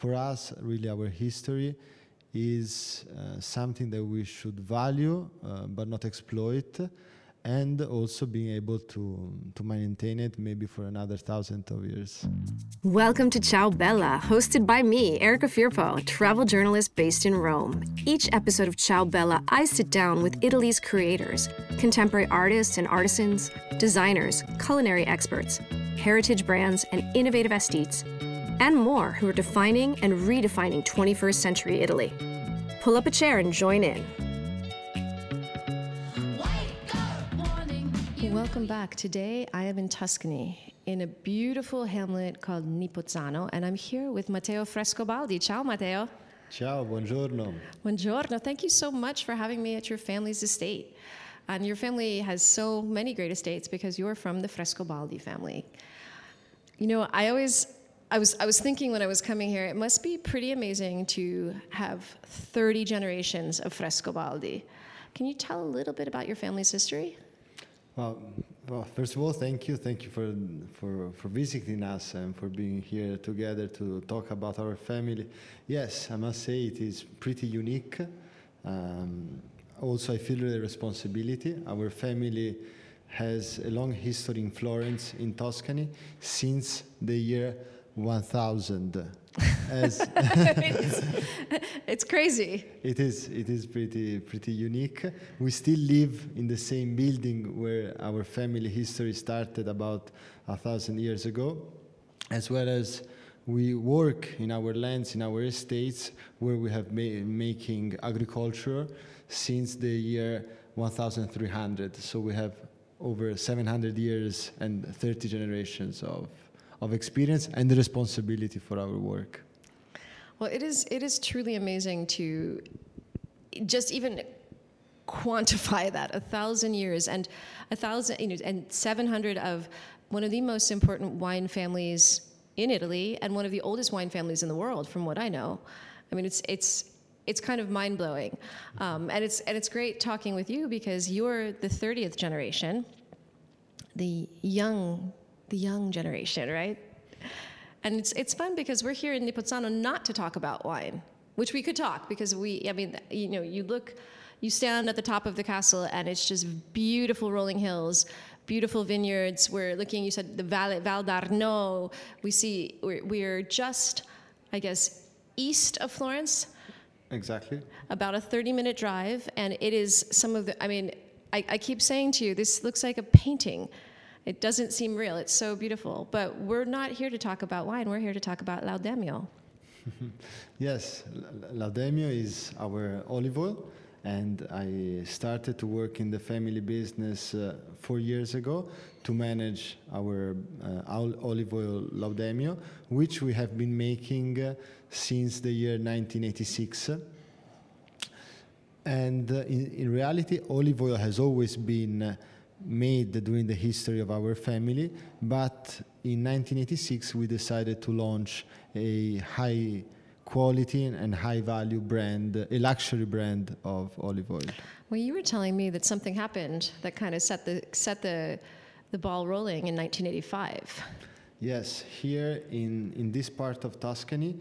For us, really, our history is something that we should value but not exploit, and also being able to maintain it maybe for another 1,000 years. Welcome to Ciao Bella, hosted by me, Erika Firpo, a travel journalist based in Rome. Each episode of Ciao Bella, I sit down with Italy's creators, contemporary artists and artisans, designers, culinary experts, heritage brands and innovative estates, and more who are defining and redefining 21st century Italy. Pull up a chair and join in. Welcome back. Today I am in Tuscany, in a beautiful hamlet called Nipozzano, and I'm here with Matteo Frescobaldi. Ciao, Matteo. Ciao, buongiorno. Buongiorno. Thank you so much for having me at your family's estate. And your family has so many great estates because you're from the Frescobaldi family. You know, I was thinking when I was coming here, it must be pretty amazing to have 30 generations of Frescobaldi. Can you tell a little bit about your family's history? Well, first of all, thank you for visiting us and for being here together to talk about our family. Yes, I must say it is pretty unique. Also, I feel the responsibility. Our family has a long history in Florence, in Tuscany, since the year 1000. It's crazy. It is pretty unique. We still live in the same building where our family history started about 1,000 years ago, as well as we work in our lands, in our estates, where we have making agriculture since the year 1300. So we have over 700 years and 30 generations of experience and the responsibility for our work. Well, it is truly amazing to just even quantify that 1,000 years and 1,000 and 700 of one of the most important wine families in Italy and one of the oldest wine families in the world, from what I know. I mean, it's kind of mind blowing, and it's great talking with you because you're the 30th generation, the young generation, right? And it's fun because we're here in Nipozzano not to talk about wine, which we could talk because you stand at the top of the castle and it's just beautiful rolling hills, beautiful vineyards. We're looking, you said the Valdarno. We're just, I guess, east of Florence. Exactly. About a 30-minute drive, and it is some of the, I mean, I keep saying to you, this looks like a painting. It doesn't seem real. It's so beautiful. But we're not here to talk about wine. We're here to talk about Laudemio. Yes, Laudemio is our olive oil. And I started to work in the family business 4 years ago to manage our olive oil Laudemio, which we have been making since the year 1986. And in reality, olive oil has always been made during the history of our family, but in 1986 we decided to launch a high quality and high value brand, a luxury brand of olive oil. Well, you were telling me that something happened that kind of set the ball rolling in 1985. Yes, here in this part of Tuscany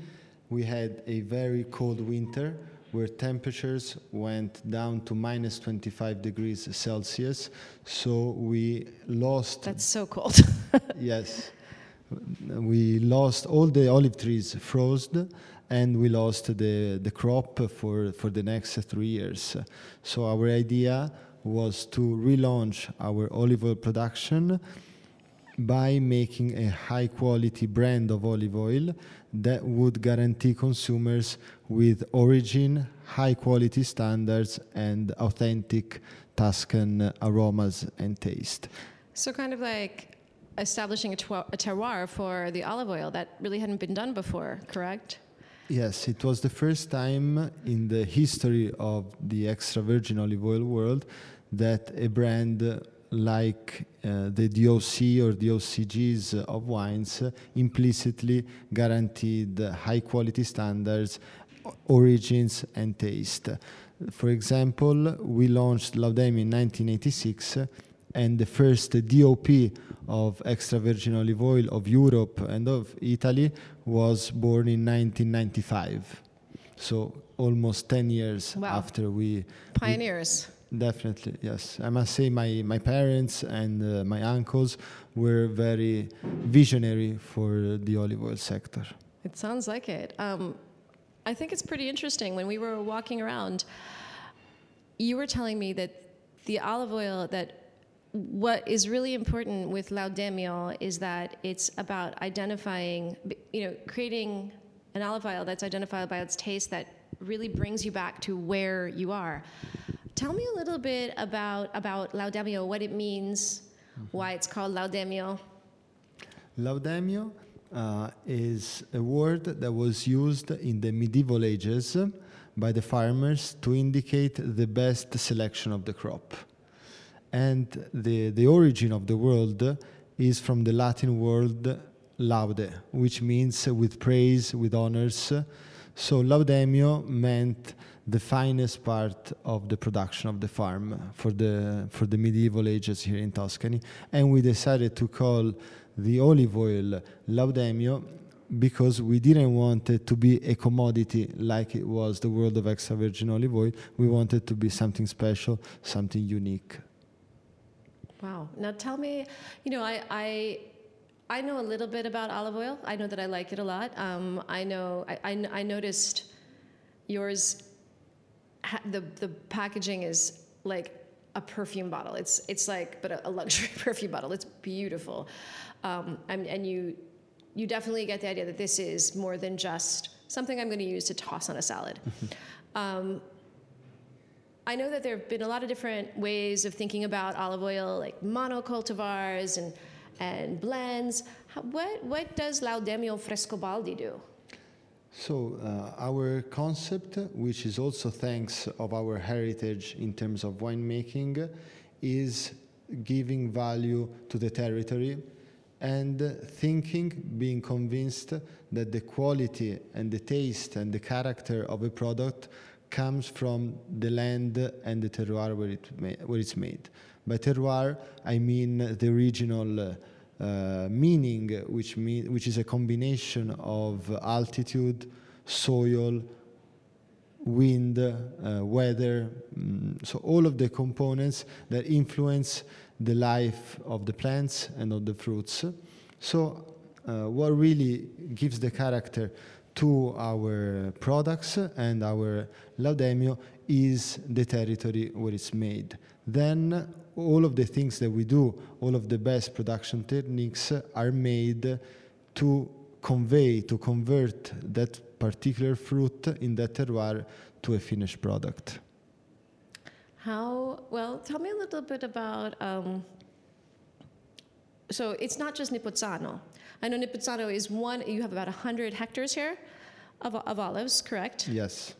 we had a very cold winter where temperatures went down to minus 25 degrees Celsius, so we lost... That's so cold. Yes. We lost all the olive trees froze, and we lost the crop for the next 3 years. So our idea was to relaunch our olive oil production by making a high-quality brand of olive oil that would guarantee consumers with origin, high-quality standards, and authentic Tuscan aromas and taste. So kind of like establishing a terroir for the olive oil that really hadn't been done before, correct? Yes, it was the first time in the history of the extra virgin olive oil world that a brand like the DOC or DOCGs of wines implicitly guaranteed high quality standards, origins and taste. For example, we launched Laudemio in 1986 and the first DOP of extra virgin olive oil of Europe and of Italy was born in 1995. So almost 10 years after we... Pioneers. Definitely, yes. I must say my parents and my uncles were very visionary for the olive oil sector. It sounds like it. I think it's pretty interesting. When we were walking around, you were telling me that the olive oil, that what is really important with Laudemio is that it's about identifying, creating an olive oil that's identified by its taste that really brings you back to where you are. Tell me a little bit about Laudemio, what it means, why it's called Laudemio. Laudemio is a word that was used in the medieval ages by the farmers to indicate the best selection of the crop. And the origin of the word is from the Latin word laude, which means with praise, with honors. So Laudemio meant the finest part of the production of the farm for the medieval ages here in Tuscany. And we decided to call the olive oil Laudemio because we didn't want it to be a commodity like it was the world of extra virgin olive oil. We wanted it to be something special, something unique. Wow. Now tell me, I know a little bit about olive oil. I know that I like it a lot. I noticed yours... The packaging is like a perfume bottle. It's like, but a luxury perfume bottle. It's beautiful, and you definitely get the idea that this is more than just something I'm going to use to toss on a salad. I know that there have been a lot of different ways of thinking about olive oil, like monocultivars and blends. What does Laudemio Frescobaldi do? So our concept, which is also thanks of our heritage in terms of winemaking, is giving value to the territory and being convinced that the quality and the taste and the character of a product comes from the land and the terroir where it's made. By terroir, I mean the regional meaning, which is a combination of altitude, soil, wind, weather, so all of the components that influence the life of the plants and of the fruits. So what really gives the character to our products and our Laudemio is the territory where it's made. Then all of the things that we do, all of the best production techniques are made to convey, to convert that particular fruit in that terroir to a finished product. Tell me a little bit about, so it's not just Nipozzano. I know Nipozzano is you have about 100 hectares here of olives, correct? Yes.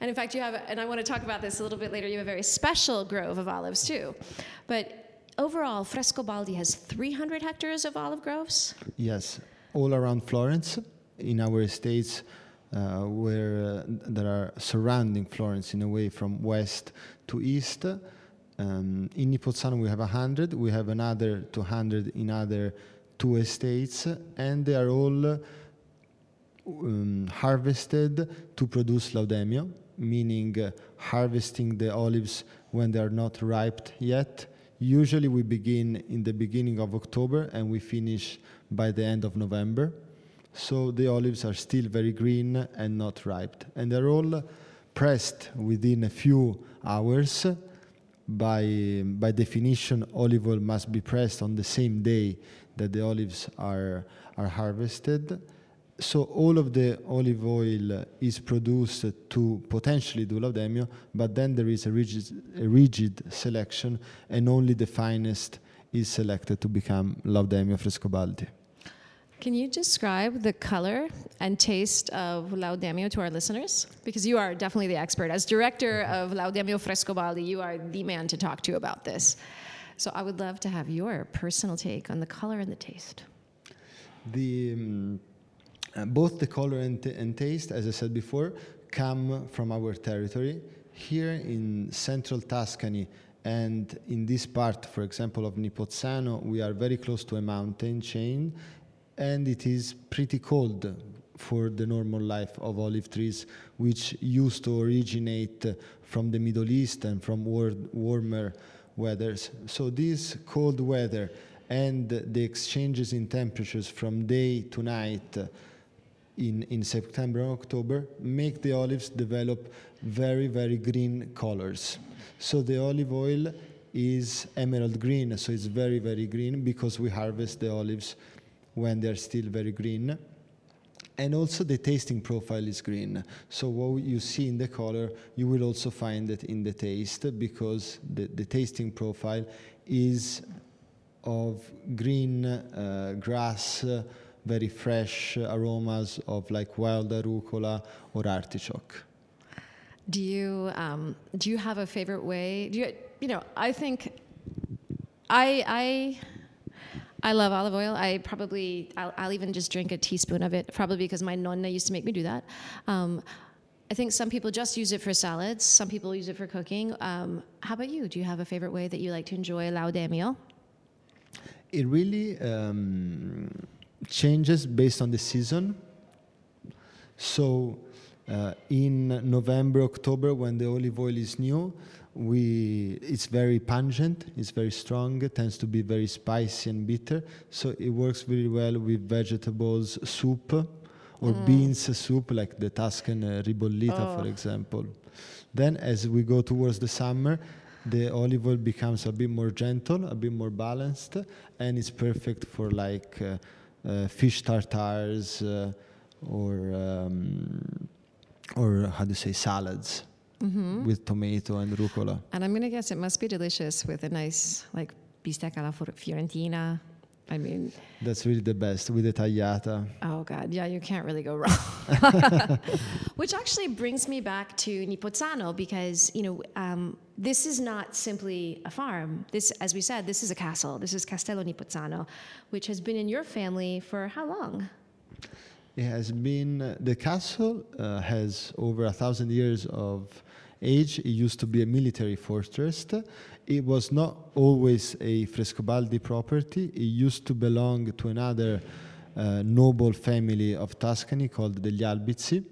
And in fact, and I want to talk about this a little bit later, you have a very special grove of olives too. But overall, Frescobaldi has 300 hectares of olive groves? Yes, all around Florence, in our estates that are surrounding Florence in a way from west to east. In Nipozzano we have 100, we have another 200 in other two estates, and they are all harvested to produce Laudemio, meaning harvesting the olives when they are not ripe yet. Usually we begin in the beginning of October and we finish by the end of November. So the olives are still very green and not ripe. And they're all pressed within a few hours. By definition, olive oil must be pressed on the same day that the olives are harvested. So all of the olive oil is produced to potentially do Laudemio, but then there is a rigid selection, and only the finest is selected to become Laudemio Frescobaldi. Can you describe the color and taste of Laudemio to our listeners? Because you are definitely the expert. As director of Laudemio Frescobaldi, you are the man to talk to about this. So I would love to have your personal take on the color and the taste. Both the color and taste, as I said before, come from our territory. Here in central Tuscany And in this part, for example, of Nipozzano, we are very close to a mountain chain, and it is pretty cold for the normal life of olive trees, which used to originate from the Middle East and from warmer weathers. So this cold weather and the exchanges in temperatures from day to night in September and October make the olives develop very, very green colors. So the olive oil is emerald green, so it's very, very green, because we harvest the olives when they're still very green. And also the tasting profile is green. So what you see in the color, you will also find it in the taste, because the tasting profile is of green grass, very fresh aromas of like wild arugula or artichoke. Do you have a favorite way? I love olive oil. I'll even just drink a teaspoon of it, probably because my nonna used to make me do that. I think some people just use it for salads. Some people use it for cooking. How about you? Do you have a favorite way that you like to enjoy Laudemio? It really changes based on the season. So in November, October, when the olive oil is new, it's very pungent, it's very strong, it tends to be very spicy and bitter, so it works very well with vegetables soup or beans soup, like the Tuscan ribollita, for example. Then as we go towards the summer, the olive oil becomes a bit more gentle, a bit more balanced, and it's perfect for like fish tartars or salads. Mm-hmm. With tomato and rucola. And I'm going to guess it must be delicious with a nice, like, bistecca alla fiorentina. I mean... That's really the best, with the tagliata. Oh, God, yeah, you can't really go wrong. Which actually brings me back to Nipozzano, because, this is not simply a farm. This, as we said, this is a castle. This is Castello Nipozzano, which has been in your family for how long? It has been... The castle has over 1,000 years of... age. It used to be a military fortress. It was not always a Frescobaldi property. It used to belong to another noble family of Tuscany called the Degli Albizzi.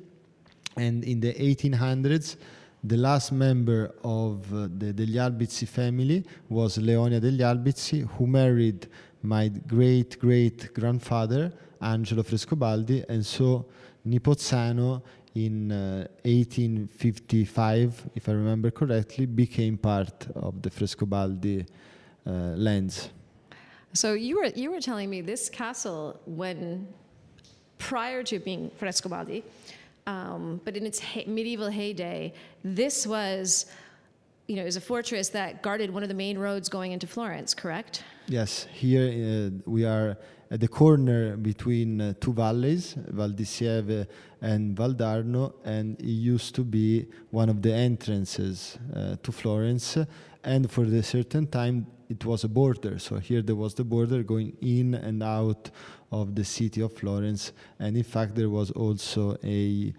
And in the 1800s, the last member of the Degli Albizzi family was Leonia Degli Albizzi, who married my great-great-grandfather, Angelo Frescobaldi, and so Nipozzano in 1855, if I remember correctly, became part of the Frescobaldi lands. So you were telling me this castle, when prior to being Frescobaldi, but in its medieval heyday, this was, it was a fortress that guarded one of the main roads going into Florence, correct? Yes, here we are at the corner between two valleys, Val di Sieve and Valdarno, and it used to be one of the entrances to Florence, and for a certain time it was a border. So here there was the border going in and out of the city of Florence, and in fact there was also a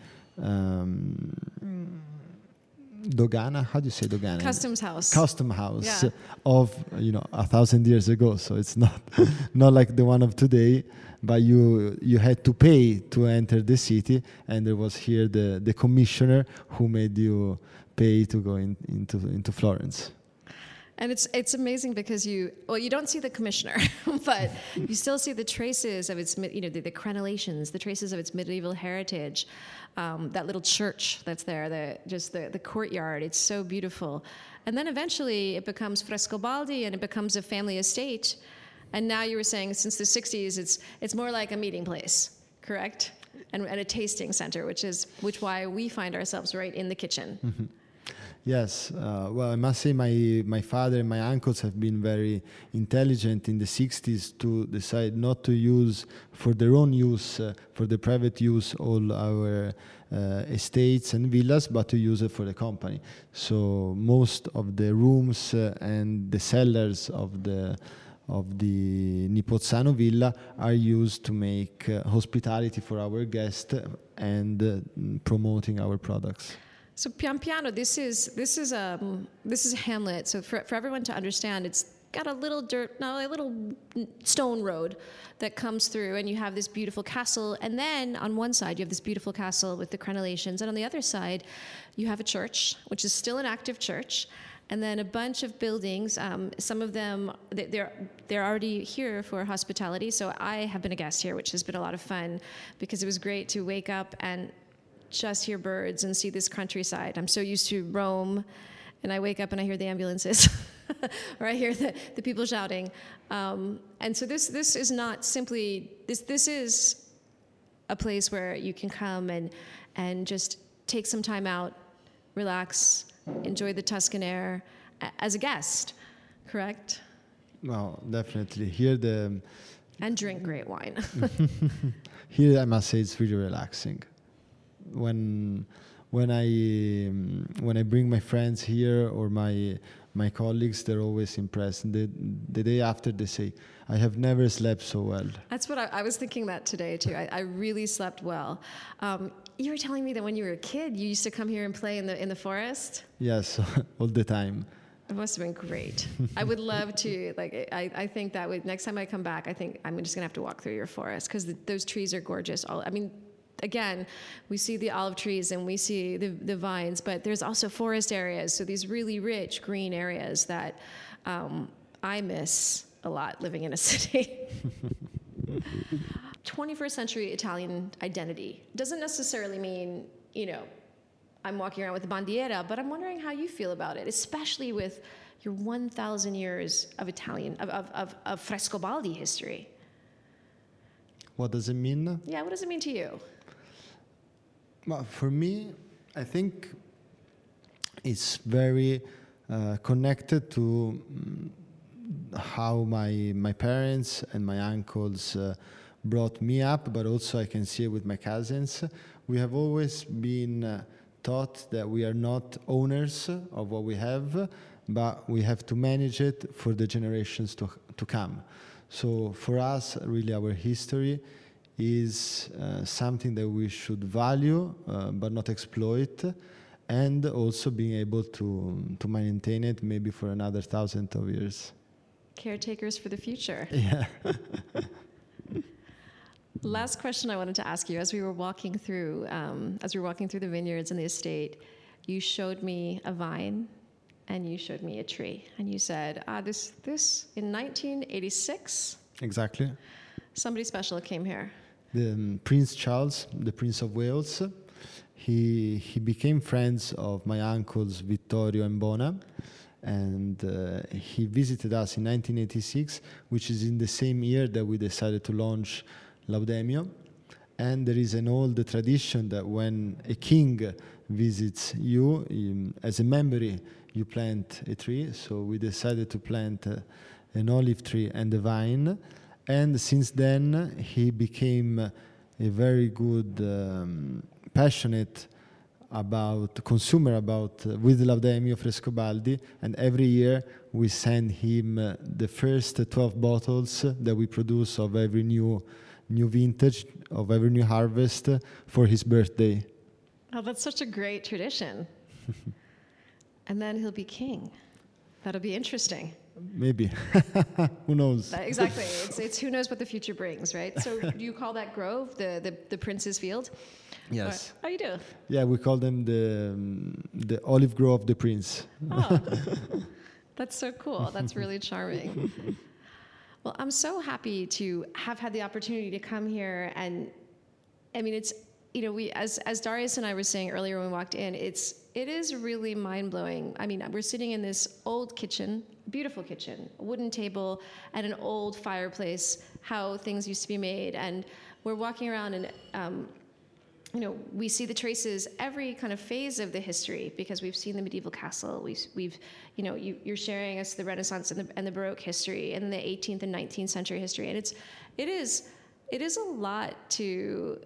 Dogana, how do you say Dogana? Custom house, yeah. Of 1,000 years ago, so it's not like the one of today, but you had to pay to enter the city, and there was here the commissioner who made you pay to go into Florence. And it's amazing because you don't see the commissioner, but you still see the traces of its, the crenellations, the traces of its medieval heritage. That little church that's there, the courtyard, it's so beautiful. And then eventually it becomes Frescobaldi and it becomes a family estate. And now you were saying since the 60s, it's more like a meeting place, correct? And a tasting center, which why we find ourselves right in the kitchen. Mm-hmm. Yes, well, I must say my father and my uncles have been very intelligent in the 60s to decide not to use for their own use, for the private use, all our estates and villas, but to use it for the company. So most of the rooms and the cellars of the Nipozzano villa are used to make hospitality for our guests and promoting our products. So pian piano, this is a hamlet. So for everyone to understand, it's got a little little stone road that comes through, and you have this beautiful castle. And then on one side, you have this beautiful castle with the crenellations, and on the other side, you have a church, which is still an active church, and then a bunch of buildings. Some of them, they're already here for hospitality. So I have been a guest here, which has been a lot of fun, because it was great to wake up and just hear birds and see this countryside. I'm so used to Rome, and I wake up and I hear the ambulances, or I hear the people shouting. And so this is not simply, this is a place where you can come and just take some time out, relax, enjoy the Tuscan air as a guest, correct? No, definitely. Here and drink great wine. Here, I must say, it's really relaxing. When I bring my friends here or my colleagues, they're always impressed. The day after, they say, "I have never slept so well." That's what I was thinking that today too. I really slept well. You were telling me that when you were a kid, you used to come here and play in the forest. Yes, all the time. It must have been great. I would love to, like, I think that next time I come back, I think I'm just gonna have to walk through your forest, because those trees are gorgeous. Again, we see the olive trees and we see the vines, but there's also forest areas, so these really rich green areas that I miss a lot living in a city. 21st century Italian identity doesn't necessarily mean, I'm walking around with a bandiera, but I'm wondering how you feel about it, especially with your 1,000 years of Italian, of Frescobaldi history. What does it mean? Yeah, what does it mean to you? Well, for me, I think it's very connected to how my parents and my uncles brought me up, but also I can see it with my cousins. We have always been taught that we are not owners of what we have, but we have to manage it for the generations to come. So for us, really, our history is something that we should value, but not exploit, and also being able to maintain it maybe for another 1,000 of years. Caretakers for the future. Yeah. Last question I wanted to ask you: as we were walking through the vineyards and the estate, you showed me a vine, and you showed me a tree, and you said, "This in 1986." Exactly. Somebody special came here. Prince Charles, the Prince of Wales, he became friends of my uncles Vittorio and Bona, and he visited us in 1986, which is in the same year that we decided to launch Laudemio. And there is an old tradition that when a king visits you, as a memory, you plant a tree. So we decided to plant an olive tree and a vine. And since then, he became a very good, passionate with Laudemio Frescobaldi. And every year, we send him the first 12 bottles that we produce of every new vintage, of every new harvest, for his birthday. Oh, that's such a great tradition. And then he'll be king. That'll be interesting. Maybe. Who knows? Exactly. It's who knows what the future brings, right? So do you call that grove the Prince's Field? Yes. How you do? Yeah, we call them the olive grove of the prince. Oh, that's so cool. That's really charming. Well, I'm so happy to have had the opportunity to come here, and I mean, it's we as Darius and I were saying earlier when we walked in, it is really mind-blowing. I mean, we're sitting in this old kitchen, beautiful kitchen, a wooden table, and an old fireplace. How things used to be made, and we're walking around, and we see the traces, every kind of phase of the history, because we've seen the medieval castle. You're sharing us the Renaissance and the Baroque history, and the 18th and 19th century history, and it is a lot to.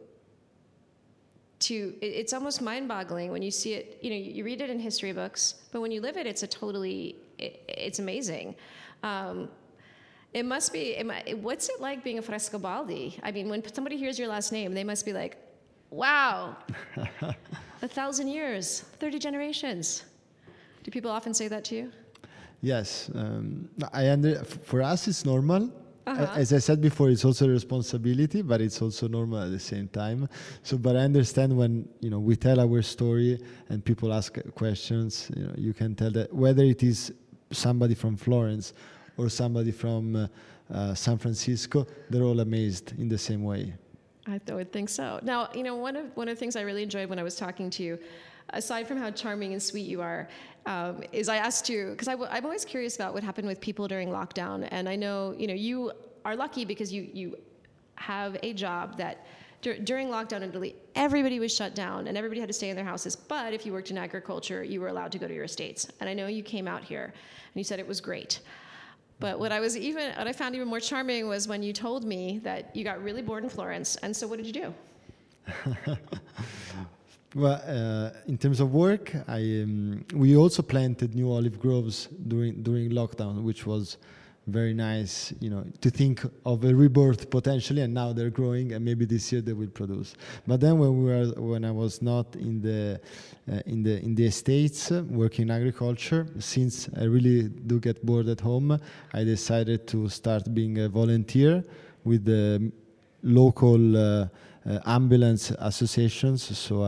It's almost mind-boggling when you see it. You read it in history books, but when you live it, it's amazing. It must be. What's it like being a Frescobaldi? I mean, when somebody hears your last name, they must be like, "Wow, 1,000 years, 30 generations. Do people often say that to you? Yes. For us, it's normal. As I said before, it's also a responsibility, but it's also normal at the same time. So, but I understand when, you know, we tell our story and people ask questions, you know, you can tell that whether it is somebody from Florence or somebody from San Francisco, they're all amazed in the same way. I would think so. Now, you know, one of the things I really enjoyed when I was talking to you, aside from how charming and sweet you are, is I asked you, because I'm always curious about what happened with people during lockdown, and I know, you know, you are lucky because you have a job that during lockdown in Italy, everybody was shut down and everybody had to stay in their houses, but if you worked in agriculture, you were allowed to go to your estates. And I know you came out here and you said it was great. But what I found even more charming was when you told me that you got really bored in Florence. And so what did you do? Well, in terms of work, we also planted new olive groves during lockdown, which was very nice, you know, to think of a rebirth potentially. And now they're growing, and maybe this year they will produce. But then when I was not in the estates working in agriculture, since I really do get bored at home, I decided to start being a volunteer with the local ambulance associations. So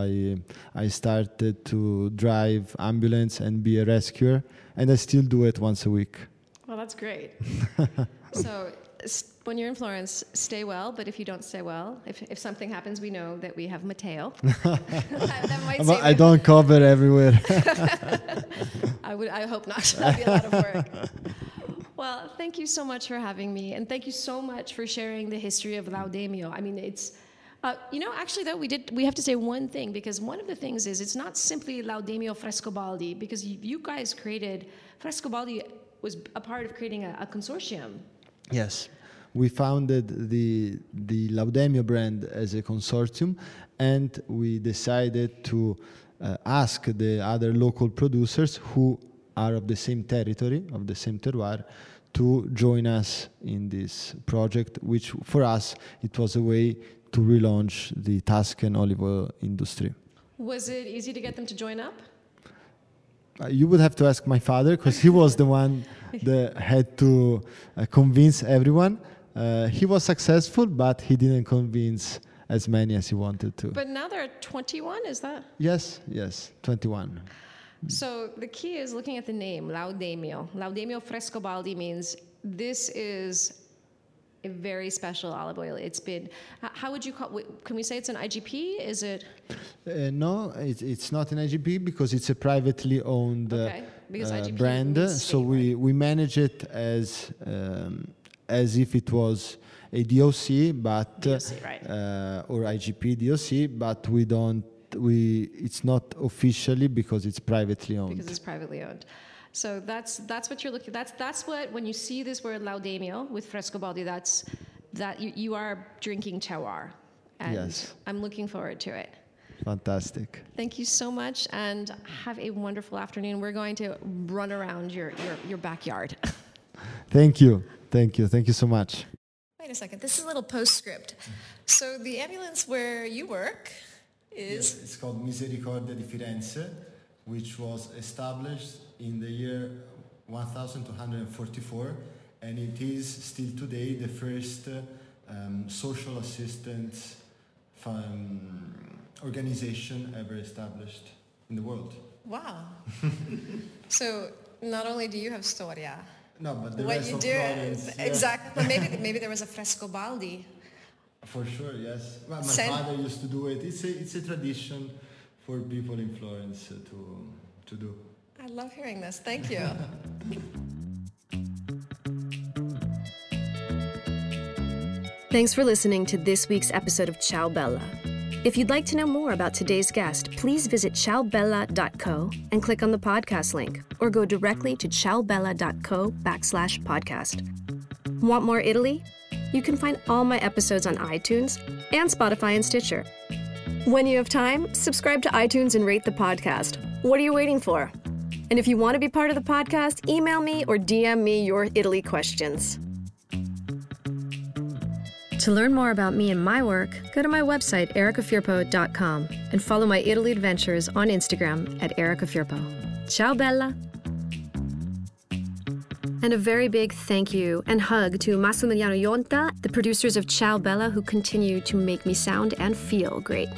I started to drive ambulance and be a rescuer, and I still do it once a week. Well, that's great. So when you're in Florence, stay well, but if you don't stay well, if something happens, we know that we have Matteo. that might save I don't cover everywhere. I hope not. That'd be a lot of work. Well, thank you so much for having me, and thank you so much for sharing the history of Laudemio. I mean, it's you know, actually, though, we have to say one thing, because one of the things is it's not simply Laudemio Frescobaldi, because you guys created Frescobaldi. Was a part of creating a consortium. Yes, we founded the Laudemio brand as a consortium, and we decided to ask the other local producers who are of the same territory, of the same terroir, to join us in this project, which for us, it was a way to relaunch the Tuscan olive oil industry. Was it easy to get them to join up? You would have to ask my father, because he was the one that had to convince everyone. He was successful, but he didn't convince as many as he wanted to. But now there are 21, is that? Yes, 21. So the key is looking at the name, Laudemio. Laudemio Frescobaldi means this is a very special olive oil. It's been, how would you call, can we say it's an IGP? Is it? No, it's not an IGP because it's a privately owned brand. So we manage it as if it was a DOC, but DOC, right. Or IGP DOC, but we don't. It's not officially because it's privately owned. Because it's privately owned. So that's what you're looking. That's what when you see this word Laudemio with Frescobaldi, you are drinking terroir. And yes. I'm looking forward to it. Fantastic. Thank you so much, and have a wonderful afternoon. We're going to run around your backyard. Thank you. Thank you. Thank you so much. Wait a second. This is a little postscript. So the ambulance where you work is? Yes, it's called Misericordia di Firenze, which was established in the year 1244, and it is still today the first social assistance organization ever established in the world. Wow. So not only do you have Storia. No, but the what rest you of do Florence, exactly. Yeah. Well, maybe there was a Frescobaldi. For sure, yes. Well, my father used to do it. It's a tradition for people in Florence to do. I love hearing this. Thank you. Thanks for listening to this week's episode of Ciao Bella. If you'd like to know more about today's guest, please visit ciaobella.co and click on the podcast link, or go directly to ciaobella.co/podcast. Want more Italy? You can find all my episodes on iTunes and Spotify and Stitcher. When you have time, subscribe to iTunes and rate the podcast. What are you waiting for? And if you want to be part of the podcast, email me or DM me your Italy questions. To learn more about me and my work, go to my website, erikafirpo.com, and follow my Italy adventures on Instagram at erikafirpo. Ciao, bella! And a very big thank you and hug to Massimiliano Ionta, the producers of Ciao Bella, who continue to make me sound and feel great.